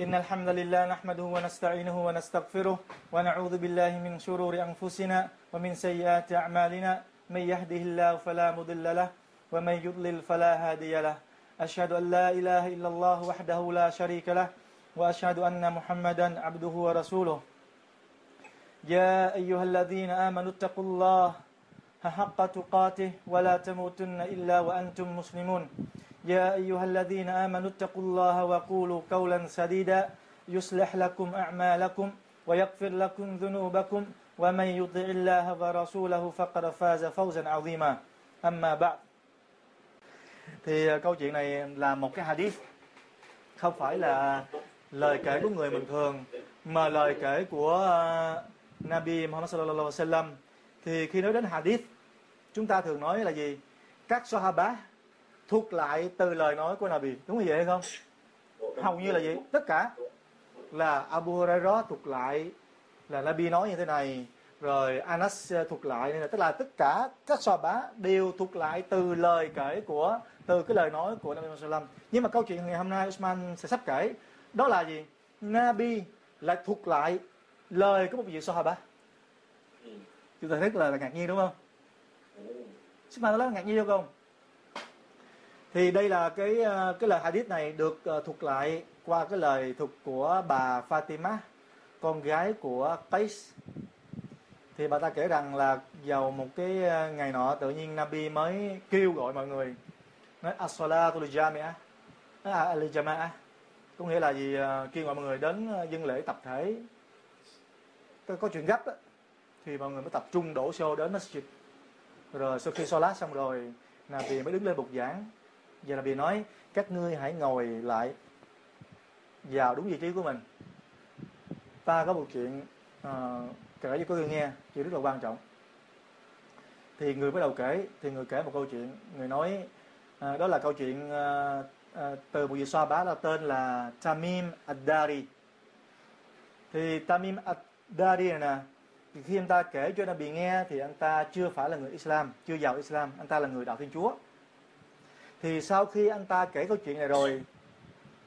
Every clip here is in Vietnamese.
إن الحمد لله نحمده ونستعينه ونستغفره ونعوذ بالله من شرور أنفسنا ومن سيئات أعمالنا من يهده الله فلا مضل له ومن يضلل فلا هادي له أشهد أن لا إله إلا الله وحده لا شريك له وأشهد أن محمدا عبده ورسوله يا أيها الذين آمنوا اتقوا الله حق تقاته ولا تموتن إلا وأنتم مسلمون يا أيها الذين آمنوا اتقوا الله وقولوا قولا سديدا يصلح لكم أعمالكم ويغفر لكم ذنوبكم ومن يطع الله ورسوله فقد فاز فوزا عظيما أما بعد. Thì câu chuyện này là một cái hadith, không phải là lời kể của người bình thường mà lời kể của Nabi Muhammad sallallahu alaihi wasallam. Thì khi nói đến hadith, chúng ta thường nói là gì? Các Sahaba thuộc lại từ lời nói của Nabi, đúng như vậy hay không? Hầu như là gì? Tất cả là Abu Hurairah thuộc lại là Nabi nói như thế này, rồi Anas thuộc lại, nên là tức là tất cả các Sahaba đều thuộc lại từ lời kể của, từ cái lời nói của Nabi sallallahu alaihi wasallam. Nhưng mà câu chuyện ngày hôm nay Usman sẽ sắp kể đó là gì? Nabi lại thuộc lại lời của một vị Sahaba. Chúng ta rất là ngạc nhiên đúng không? Subhanallah, ngạc nhiên đúng không? Thì đây là cái lời hadith này được thuật lại qua cái lời thuật của bà Fatima, con gái của Qais. Thì bà ta kể rằng là vào một cái ngày nọ tự nhiên Nabi mới kêu gọi mọi người, nói as-salatul jami'ah, al-jama'ah, có nghĩa là gì? Kêu gọi mọi người đến dân lễ tập thể, có chuyện gấp đó. Thì mọi người mới tập trung đổ xô đến masjid. Rồi sau khi salat xong rồi, Nabi mới đứng lên bục giảng. Và Nabi nói các ngươi hãy ngồi lại vào đúng vị trí của mình. Ta có một chuyện kể cho các ngươi nghe, chuyện rất là quan trọng. Thì người bắt đầu kể, thì người kể một câu chuyện. Người nói đó là câu chuyện từ một vị Sahaba là tên là Tamim Ad-Dari. Thì Tamim Ad-Dari nè, khi anh ta kể cho Nabi nghe thì anh ta chưa phải là người Islam, chưa vào Islam, anh ta là người đạo Thiên Chúa. Thì sau khi anh ta kể câu chuyện này rồi,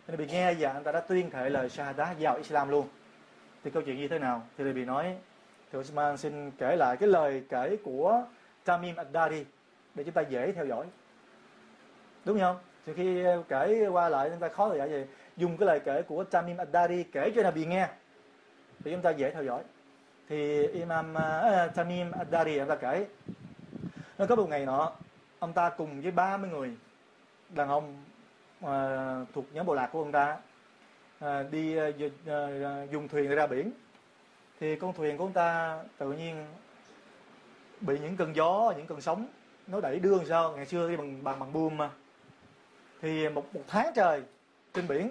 Nabi nghe và anh ta đã tuyên thệ lời Shahada vào Islam luôn. Thì câu chuyện như thế nào? Thì Nabi nói, thì Usman xin kể lại cái lời kể của Tamim Ad-Dari để chúng ta dễ theo dõi, đúng không? Thì khi kể qua lại chúng ta khó là gì? Dùng cái lời kể của Tamim Ad-Dari kể cho Nabi nghe để chúng ta dễ theo dõi. Thì Imam Tamim Ad-Dari ông ta kể, nó có một ngày nọ ông ta cùng với 30 người đàn ông thuộc nhóm bộ lạc của ông ta đi dùng thuyền để ra biển. Thì con thuyền của ông ta tự nhiên bị những cơn gió, những cơn sóng nó đẩy đưa làm sao. Ngày xưa đi bằng buồm mà. Thì một tháng trời trên biển,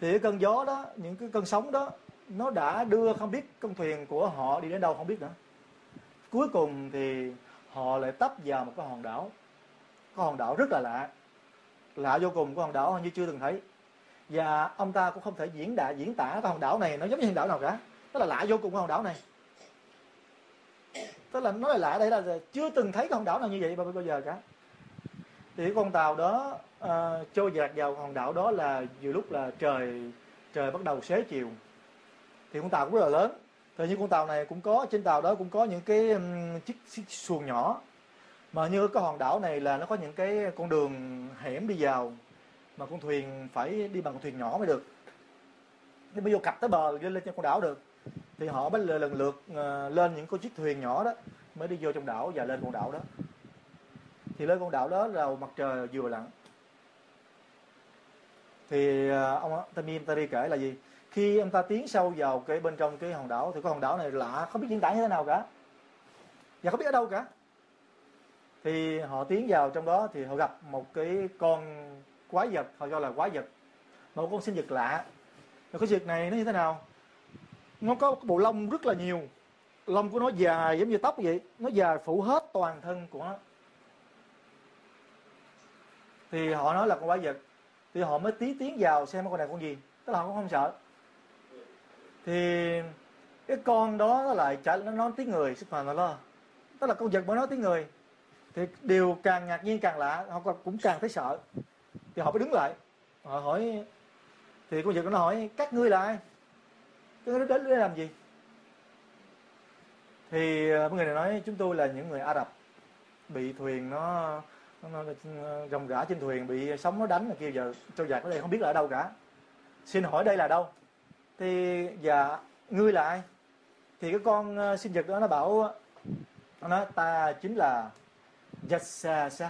thì cái cơn gió đó, những cái cơn sóng đó nó đã đưa không biết con thuyền của họ đi đến đâu không biết nữa. Cuối cùng thì họ lại tấp vào một cái hòn đảo. Cái hòn đảo rất là lạ, lạ vô cùng, cái hòn đảo như chưa từng thấy. Và ông ta cũng không thể diễn tả cái hòn đảo này nó giống như hòn đảo nào cả. Tức là lạ vô cùng cái hòn đảo này. Tức là nó là lạ đây là chưa từng thấy cái hòn đảo nào như vậy bao giờ cả. Thì con tàu đó trôi dạt vào hòn đảo đó là vừa lúc là trời bắt đầu xế chiều. Thì con tàu cũng rất là lớn. Thì những con tàu này cũng có, trên tàu đó cũng có những cái chiếc xuồng nhỏ. Mà như cái hòn đảo này là nó có những cái con đường hẻm đi vào, mà con thuyền phải đi bằng con thuyền nhỏ mới được, thì mới vô cập tới bờ lên trên con đảo được. Thì họ mới lần lượt lên những cái chiếc thuyền nhỏ đó, mới đi vô trong đảo và lên con đảo đó. Thì lên con đảo đó là mặt trời vừa lặn. Thì ông Tamim Tari kể là gì? Khi ông ta tiến sâu vào cái bên trong cái hòn đảo, thì cái hòn đảo này lạ, không biết diễn tả như thế nào cả, và không biết ở đâu cả. Thì họ tiến vào trong đó thì họ gặp một cái con quái vật, họ gọi là quái vật, một con sinh vật lạ. Rồi cái vật này nó như thế nào? Nó có bộ lông rất là nhiều, lông của nó dài giống như tóc vậy, nó dài phủ hết toàn thân của nó. Thì họ nói là con quái vật. Thì họ mới tiến vào xem con này con gì, tức là họ cũng không sợ. Thì cái con đó nó lại nó nói tiếng người, tức là con vật mới nói tiếng người. Thì điều càng ngạc nhiên càng lạ, họ cũng càng thấy sợ. Thì họ mới đứng lại, họ hỏi. Thì con vợ nó hỏi các ngươi là ai, các ngươi đến để làm gì? Thì người này nói chúng tôi là những người Ả Rập bị thuyền nó rồng rã trên thuyền, bị sóng nó đánh là kia, giờ trôi dạt ở đây không biết là ở đâu cả, xin hỏi đây là đâu? Thì dạ ngươi là ai? Thì cái con sinh vật đó nó bảo, nó nói ta chính là Jassasa.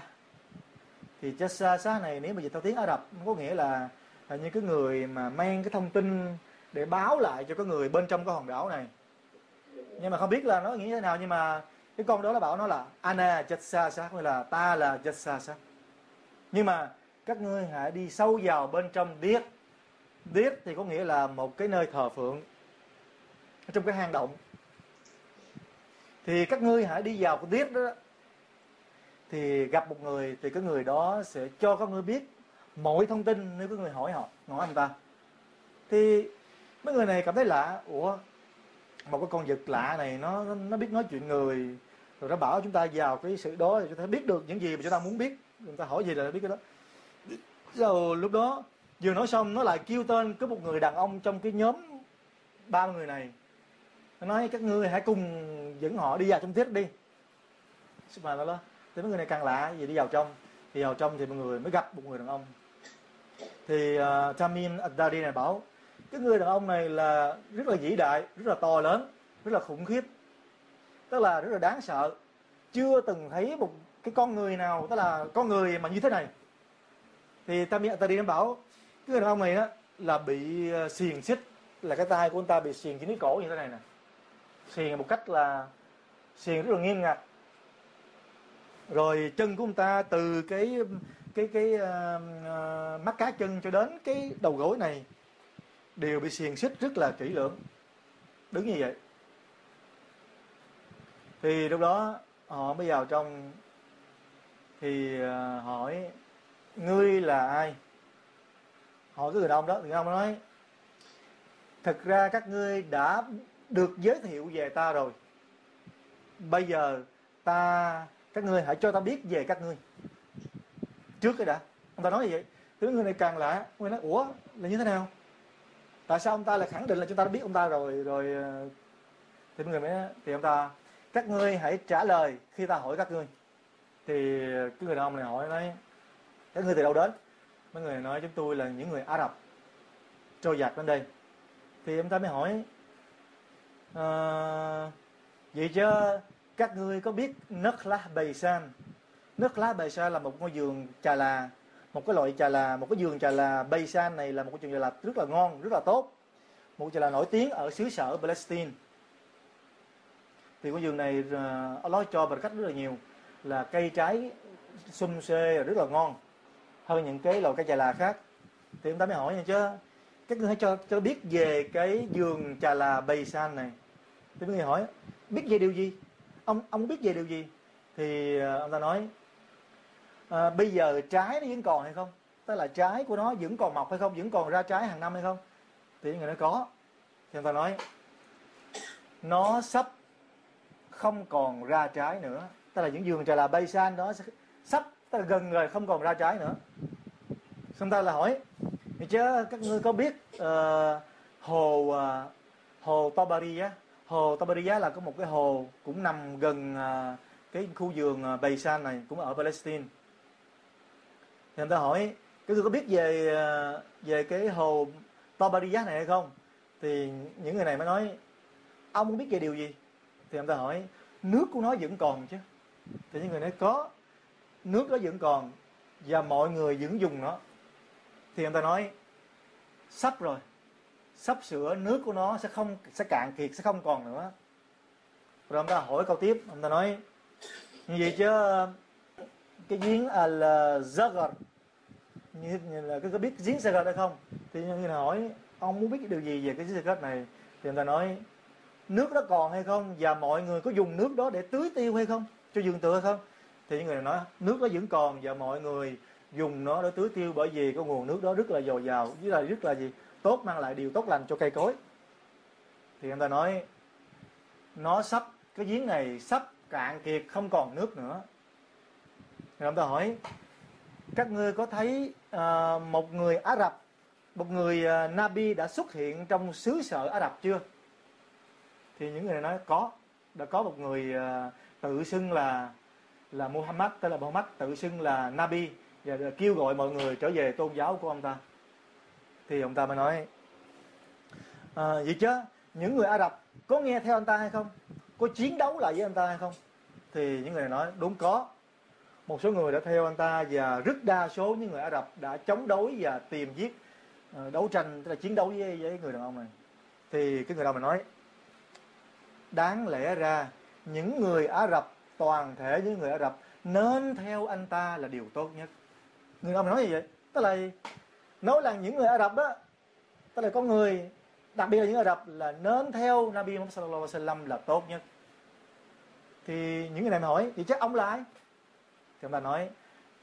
Thì Jassasa này nếu mà dịch theo tiếng Ả Rập có nghĩa là như cái người mà mang cái thông tin để báo lại cho cái người bên trong cái hòn đảo này. Nhưng mà không biết là nó nghĩ thế nào, nhưng mà cái con đó nó bảo nó là Ana Jassasa, nghĩa là ta là Jassasa. Nhưng mà các ngươi hãy đi sâu vào bên trong điếc. Điếc thì có nghĩa là một cái nơi thờ phượng trong cái hang động. Thì các ngươi hãy đi vào cái điếc đó, thì gặp một người, thì cái người đó sẽ cho các ngươi biết mọi thông tin nếu các người hỏi anh ta. Thì mấy người này cảm thấy lạ, ủa một cái con vật lạ này nó biết nói chuyện người, rồi nó bảo chúng ta vào cái sự đó thì chúng ta biết được những gì mà chúng ta muốn biết, chúng ta hỏi gì là biết cái đó. Rồi lúc đó vừa nói xong nó lại kêu tên cứ một người đàn ông trong cái nhóm 30 người này, nó nói các ngươi hãy cùng dẫn họ đi vào trong tiết đi. Mà đó thì mấy người này càng lạ vì đi vào trong. Thì vào trong thì mọi người mới gặp một người đàn ông. Thì Tamim Ad-Dari này bảo cái người đàn ông này là rất là vĩ đại, rất là to lớn, rất là khủng khiếp, tức là rất là đáng sợ. Chưa từng thấy một cái con người nào, tức là con người mà như thế này. Thì Tamim Ad-Dari nó bảo cái người đàn ông này đó là bị xiềng xích, là cái tay của anh ta bị xiềng trên cái cổ như thế này nè, xiềng một cách là xiềng rất là nghiêm ngặt. Rồi chân của ông ta từ cái mắt cá chân cho đến cái đầu gối này đều bị xiềng xích rất là kỹ lưỡng, đứng như vậy. Thì lúc đó họ mới vào trong. Thì hỏi ngươi là ai, hỏi cái người đàn ông đó. Người đàn ông nói thật ra các ngươi đã được giới thiệu về ta rồi, bây giờ các ngươi hãy cho ta biết về các ngươi trước cái đã. Ông ta nói như vậy. Thì người này càng lạ, người nói ủa là như thế nào, tại sao ông ta lại khẳng định là chúng ta đã biết ông ta rồi? Rồi thì người mới nói, thì ông ta các ngươi hãy trả lời khi ta hỏi các ngươi. Thì cái người đàn ông này hỏi nói các ngươi từ đâu đến? Mấy người nói chúng tôi là những người Ả Rập trôi dạt đến đây. Thì ông ta mới hỏi vậy chứ các ngươi có biết nước lá Baysan? Nước lá Baysan là một ngôi vườn trà là, một cái loại trà là, một cái vườn trà là Baysan này là một cái vườn trà là rất là ngon, rất là tốt, một trà là nổi tiếng ở xứ sở Palestine. Thì ngôi vườn này Allah cho bằng cách rất là nhiều, là cây trái sum xê rất là ngon hơn những cái loại cây trà là khác. Thì chúng ta mới hỏi nha chứ các ngươi hãy cho biết về cái vườn trà là Baysan này. Thì người hỏi biết về điều gì? Ông biết về điều gì? Thì ông ta nói bây giờ trái nó vẫn còn hay không, tức là trái của nó vẫn còn mọc hay không, vẫn còn ra trái hàng năm hay không? Thì người nói có. Thì ông ta nói nó sắp không còn ra trái nữa, tức là những vườn trà là Baysan đó sắp, tức là gần rồi không còn ra trái nữa. Xong ta là hỏi chứ các ngươi có biết hồ Taboriya? Hồ Taboriya là có một cái hồ cũng nằm gần cái khu vườn Baysan này, cũng ở Palestine. Thì người ta hỏi các ngươi có biết về cái hồ Taboriya này hay không? Thì những người này mới nói ông không biết về điều gì? Thì người ta hỏi nước của nó vẫn còn chứ? Thì những người nói có, nước đó vẫn còn và mọi người vẫn dùng nó. Thì người ta nói sắp rồi, sắp sửa nước của nó sẽ cạn kiệt, sẽ không còn nữa. Rồi ông ta hỏi câu tiếp, ông ta nói như vậy chứ cái giếng Al-Zagar, như là có biết giếng Zagar hay không? Thì người ta hỏi ông muốn biết điều gì về cái giếng Zagar này? Thì ông ta nói nước đó còn hay không và mọi người có dùng nước đó để tưới tiêu hay không, cho vườn tựa hay không? Thì những người này nói nước đó vẫn còn và mọi người dùng nó để tưới tiêu, bởi vì cái nguồn nước đó rất là dồi dào, với là rất là gì tốt, mang lại điều tốt lành cho cây cối. Thì người ta nói cái giếng này sắp cạn kiệt, không còn nước nữa. Rồi người ta hỏi các ngươi có thấy một người Ả Rập một người Nabi đã xuất hiện trong xứ sở Ả Rập chưa? Thì những người này nói có, đã có một người tự xưng là Muhammad, tên là Muhammad, tự xưng là Nabi và kêu gọi mọi người trở về tôn giáo của ông ta. Thì ông ta mới nói vậy chứ những người Ả Rập có nghe theo anh ta hay không? Có chiến đấu lại với anh ta hay không? Thì những người này nói đúng có. Một số người đã theo anh ta và rất đa số những người Ả Rập đã chống đối và tìm giết, đấu tranh, tức là chiến đấu với người đàn ông này. Thì cái người đàn ông này nói đáng lẽ ra những người Ả Rập, toàn thể những người Ả Rập nên theo anh ta là điều tốt nhất. Người đàn ông này nói gì vậy? Tức là nói là những người Ả Rập đó, tức là con người, đặc biệt là những Ả Rập là nên theo Nabi Muhammad sallallahu alaihi wasallam là tốt nhất. Thì những người này mà hỏi thì chắc ông là ai? Thì ông ta nói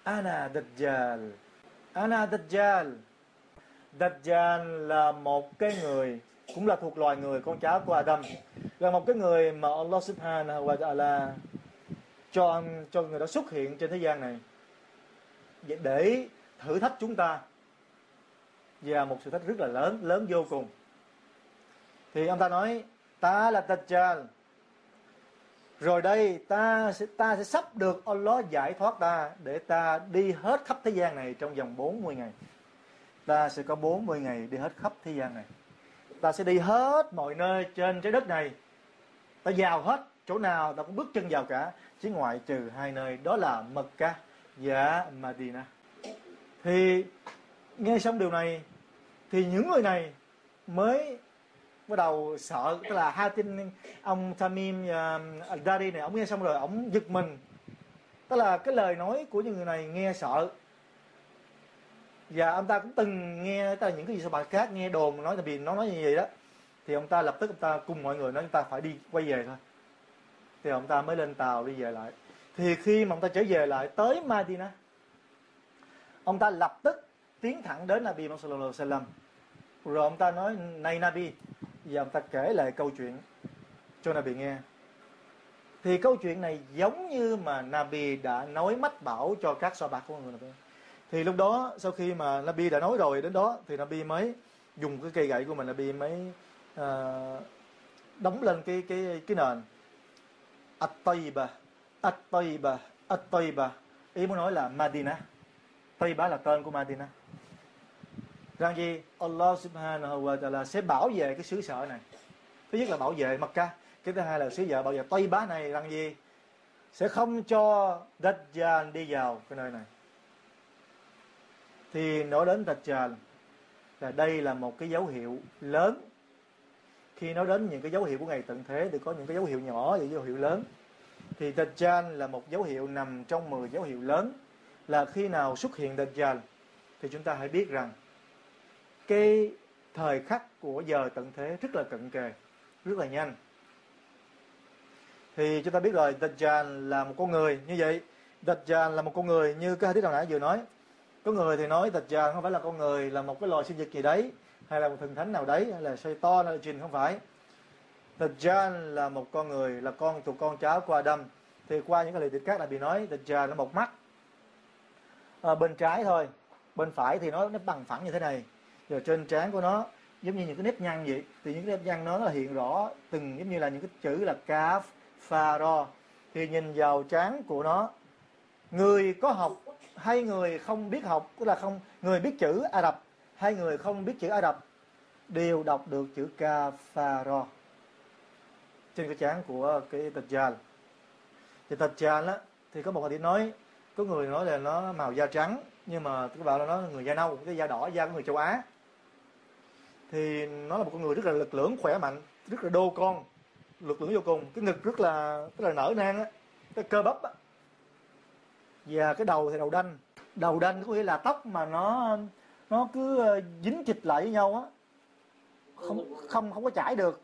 Ana Dajjal. Dajjal là một cái người, cũng là thuộc loài người, con cháu của Adam, là một cái người mà Allah subhanahu wa ta'ala cho người đó xuất hiện trên thế gian này để thử thách chúng ta, và một sự thách rất là lớn vô cùng. Thì ông ta nói ta là Dajjal, rồi đây ta sẽ sắp được Allah giải thoát ta, để ta đi hết khắp thế gian này trong vòng 40 ngày. Ta sẽ có 40 ngày đi hết khắp thế gian này. Ta sẽ đi hết mọi nơi trên trái đất này. Ta vào hết, chỗ nào ta cũng bước chân vào cả, chỉ ngoại trừ hai nơi, đó là Mecca và Madina. Thì nghe xong điều này thì những người này mới bắt đầu sợ, tức là hai tin ông Tamim Ad-Dari này, ông nghe xong rồi ông giật mình, tức là cái lời nói của những người này nghe sợ. Và ông ta cũng từng nghe, tức là những cái gì sao bà khác nghe đồn nói, tại vì nó nói như vậy đó. Thì ông ta lập tức, ông ta cùng mọi người nói chúng ta phải đi quay về thôi. Thì ông ta mới lên tàu đi về lại. Thì khi mà ông ta trở về lại tới Madina, ông ta lập tức tiến thẳng đến Nabi Muhammad sallallahu alaihi wasallam. Rồi ông ta nói này Nabi, và ông ta kể lại câu chuyện cho Nabi nghe. Thì câu chuyện này giống như mà Nabi đã nói mách bảo cho các so bạc của người Nabi. Thì lúc đó sau khi mà Nabi đã nói rồi đến đó, thì Nabi mới dùng cái cây gậy của mình, Nabi mới đóng lên cái nền. At-Taybah, At-Taybah, At-Taybah, ý muốn nói là Madina. Taybah là tên của Madina. Rằng gì? Allah subhanahu wa ta'ala sẽ bảo vệ cái xứ sở này. Thứ nhất là bảo vệ Mecca, cái thứ hai là xứ sở bảo vệ Taybah này, rằng gì? Sẽ không cho Dajjal đi vào cái nơi này. Thì nói đến Dajjal là đây là một cái dấu hiệu lớn. Khi nói đến những cái dấu hiệu của ngày tận thế thì có những cái dấu hiệu nhỏ và dấu hiệu lớn. Thì Dajjal là một dấu hiệu nằm trong 10 dấu hiệu lớn. Là khi nào xuất hiện Dajjal thì chúng ta hãy biết rằng cái thời khắc của giờ tận thế rất là cận kề, rất là nhanh. Thì chúng ta biết rồi, Dajjal là một con người như vậy. Dajjal là một con người như cái hadith hồi nãy vừa nói. Có người thì nói Dajjal không phải là con người, là một cái loài sinh vật gì đấy, hay là một thần thánh nào đấy, hay là Satan hay là Jin, không phải. Dajjal là một con người, là con cháu của Adam. Thì qua những cái lời thuyết khác là bị nói Dajjal là một mắt bên trái thôi, bên phải thì nó bằng phẳng như thế này, rồi trên trán của nó giống như những cái nếp nhăn vậy. Thì những cái nếp nhăn nó hiện rõ từng, giống như là những cái chữ là Kaf, Fa, Ro. Thì nhìn vào trán của nó, người có học hay người không biết học, tức là không, người biết chữ Ả Rập hay người không biết chữ Ả Rập đều đọc được chữ Kaf, Fa, Ro trên cái trán của cái Dajjal. Thì Dajjal á, thì có một người nói, có người nói là nó màu da trắng, nhưng mà các bạn nói là người da nâu, cái da đỏ, da của người châu Á. Thì nó là một con người rất là lực lưỡng, khỏe mạnh, rất là đô con, lực lưỡng vô cùng, cái ngực rất là, tức là nở nang á, cái cơ bắp á. Và cái đầu thì đầu đanh. Đầu đanh có nghĩa là tóc mà nó cứ dính chịch lại với nhau á, không có chảy được.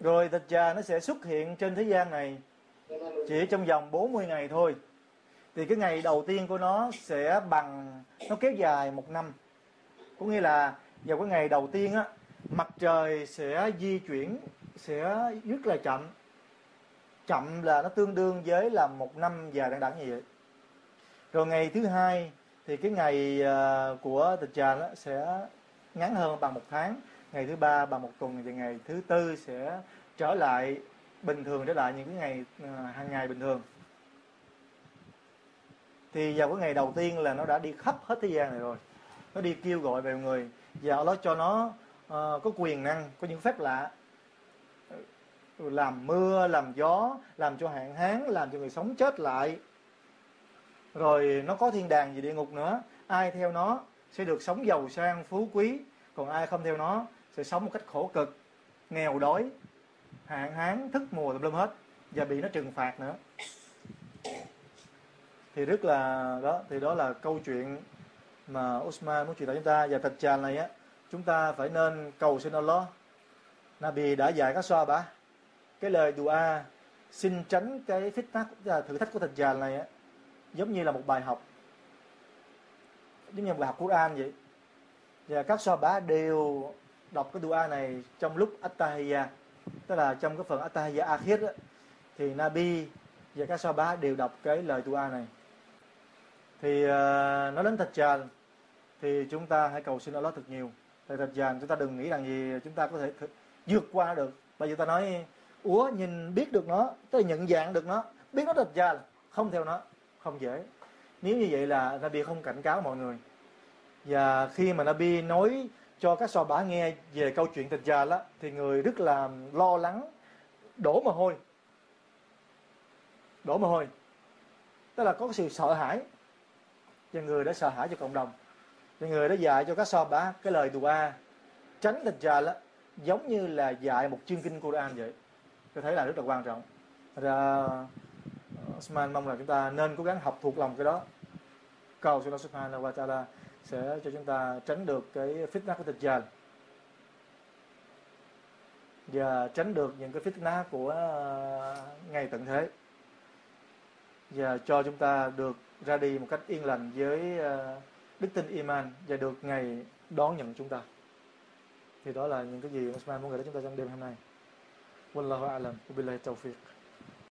Rồi Dajjal nó sẽ xuất hiện trên thế gian này chỉ trong vòng 40 ngày thôi. Thì cái ngày đầu tiên của nó sẽ bằng, nó kéo dài 1 năm. Có nghĩa là vào cái ngày đầu tiên á, mặt trời sẽ di chuyển, sẽ rất là chậm. Chậm là nó tương đương với là 1 năm và đẳng như vậy. Rồi ngày thứ hai thì cái ngày của Dajjal sẽ ngắn hơn bằng 1 tháng, ngày thứ 3 bằng 1 tuần, và ngày thứ 4 sẽ trở lại bình thường, trở lại những cái ngày hàng ngày bình thường. Thì vào cái ngày đầu tiên là nó đã đi khắp hết thế gian này rồi, nó đi kêu gọi về người, và Allah cho nó có quyền năng, có những phép lạ, làm mưa, làm gió, làm cho hạn hán, làm cho người sống chết lại. Rồi nó có thiên đàng và địa ngục nữa. Ai theo nó sẽ được sống giàu sang phú quý, còn ai không theo nó sẽ sống một cách khổ cực, nghèo đói, hạn hán, thức mùa tùm lum hết, và bị nó trừng phạt nữa. Thì rất là đó, thì đó là câu chuyện mà Usman muốn truyền tải chúng ta. Và Dajjal này á, chúng ta phải nên cầu xin Allah. Nabi đã dạy các Sahaba cái lời dua xin tránh cái fitna, thử thách của Dajjal này á, giống như là một bài học, giống như một bài học Quran vậy. Và các Sahaba đều đọc cái dua này trong lúc At-tahiyyat, tức là trong cái phần At-tahiyyat akhir á, thì Nabi và các Sahaba đều đọc cái lời dua này. Thì nói đến Dajjal thì chúng ta hãy cầu xin Allah thật nhiều. Tại Dajjal chúng ta đừng nghĩ rằng gì chúng ta có thể vượt qua được. Bây giờ ta nói úa nhìn biết được nó, tức là nhận dạng được nó, biết nó Dajjal, không theo nó không dễ. Nếu như vậy là Nabi không cảnh cáo mọi người. Và khi mà Nabi nói cho các Sahaba nghe về câu chuyện Dajjal á, thì người rất là lo lắng, đổ mồ hôi, tức là có sự sợ hãi. Và người đã sợ hãi cho cộng đồng, và người đã dạy cho các Sahaba cái lời dua tránh Dajjal, giống như là dạy một chương kinh Quran vậy. Tôi thấy là rất là quan trọng. Ra Osman mong là chúng ta nên cố gắng học thuộc lòng cái đó. Cầu xin Allah Subhanahu wa Ta'ala sẽ cho chúng ta tránh được cái fitna của Dajjal, và tránh được những cái fitna của ngày tận thế, và cho chúng ta được ra đi một cách yên lành với đức tin Iman, và được ngày đón nhận chúng ta. Thì đó là những cái gì Usman muốn gửi đến chúng ta trong đêm hôm nay. Wallahu a'lam, wa billahi tawfiq.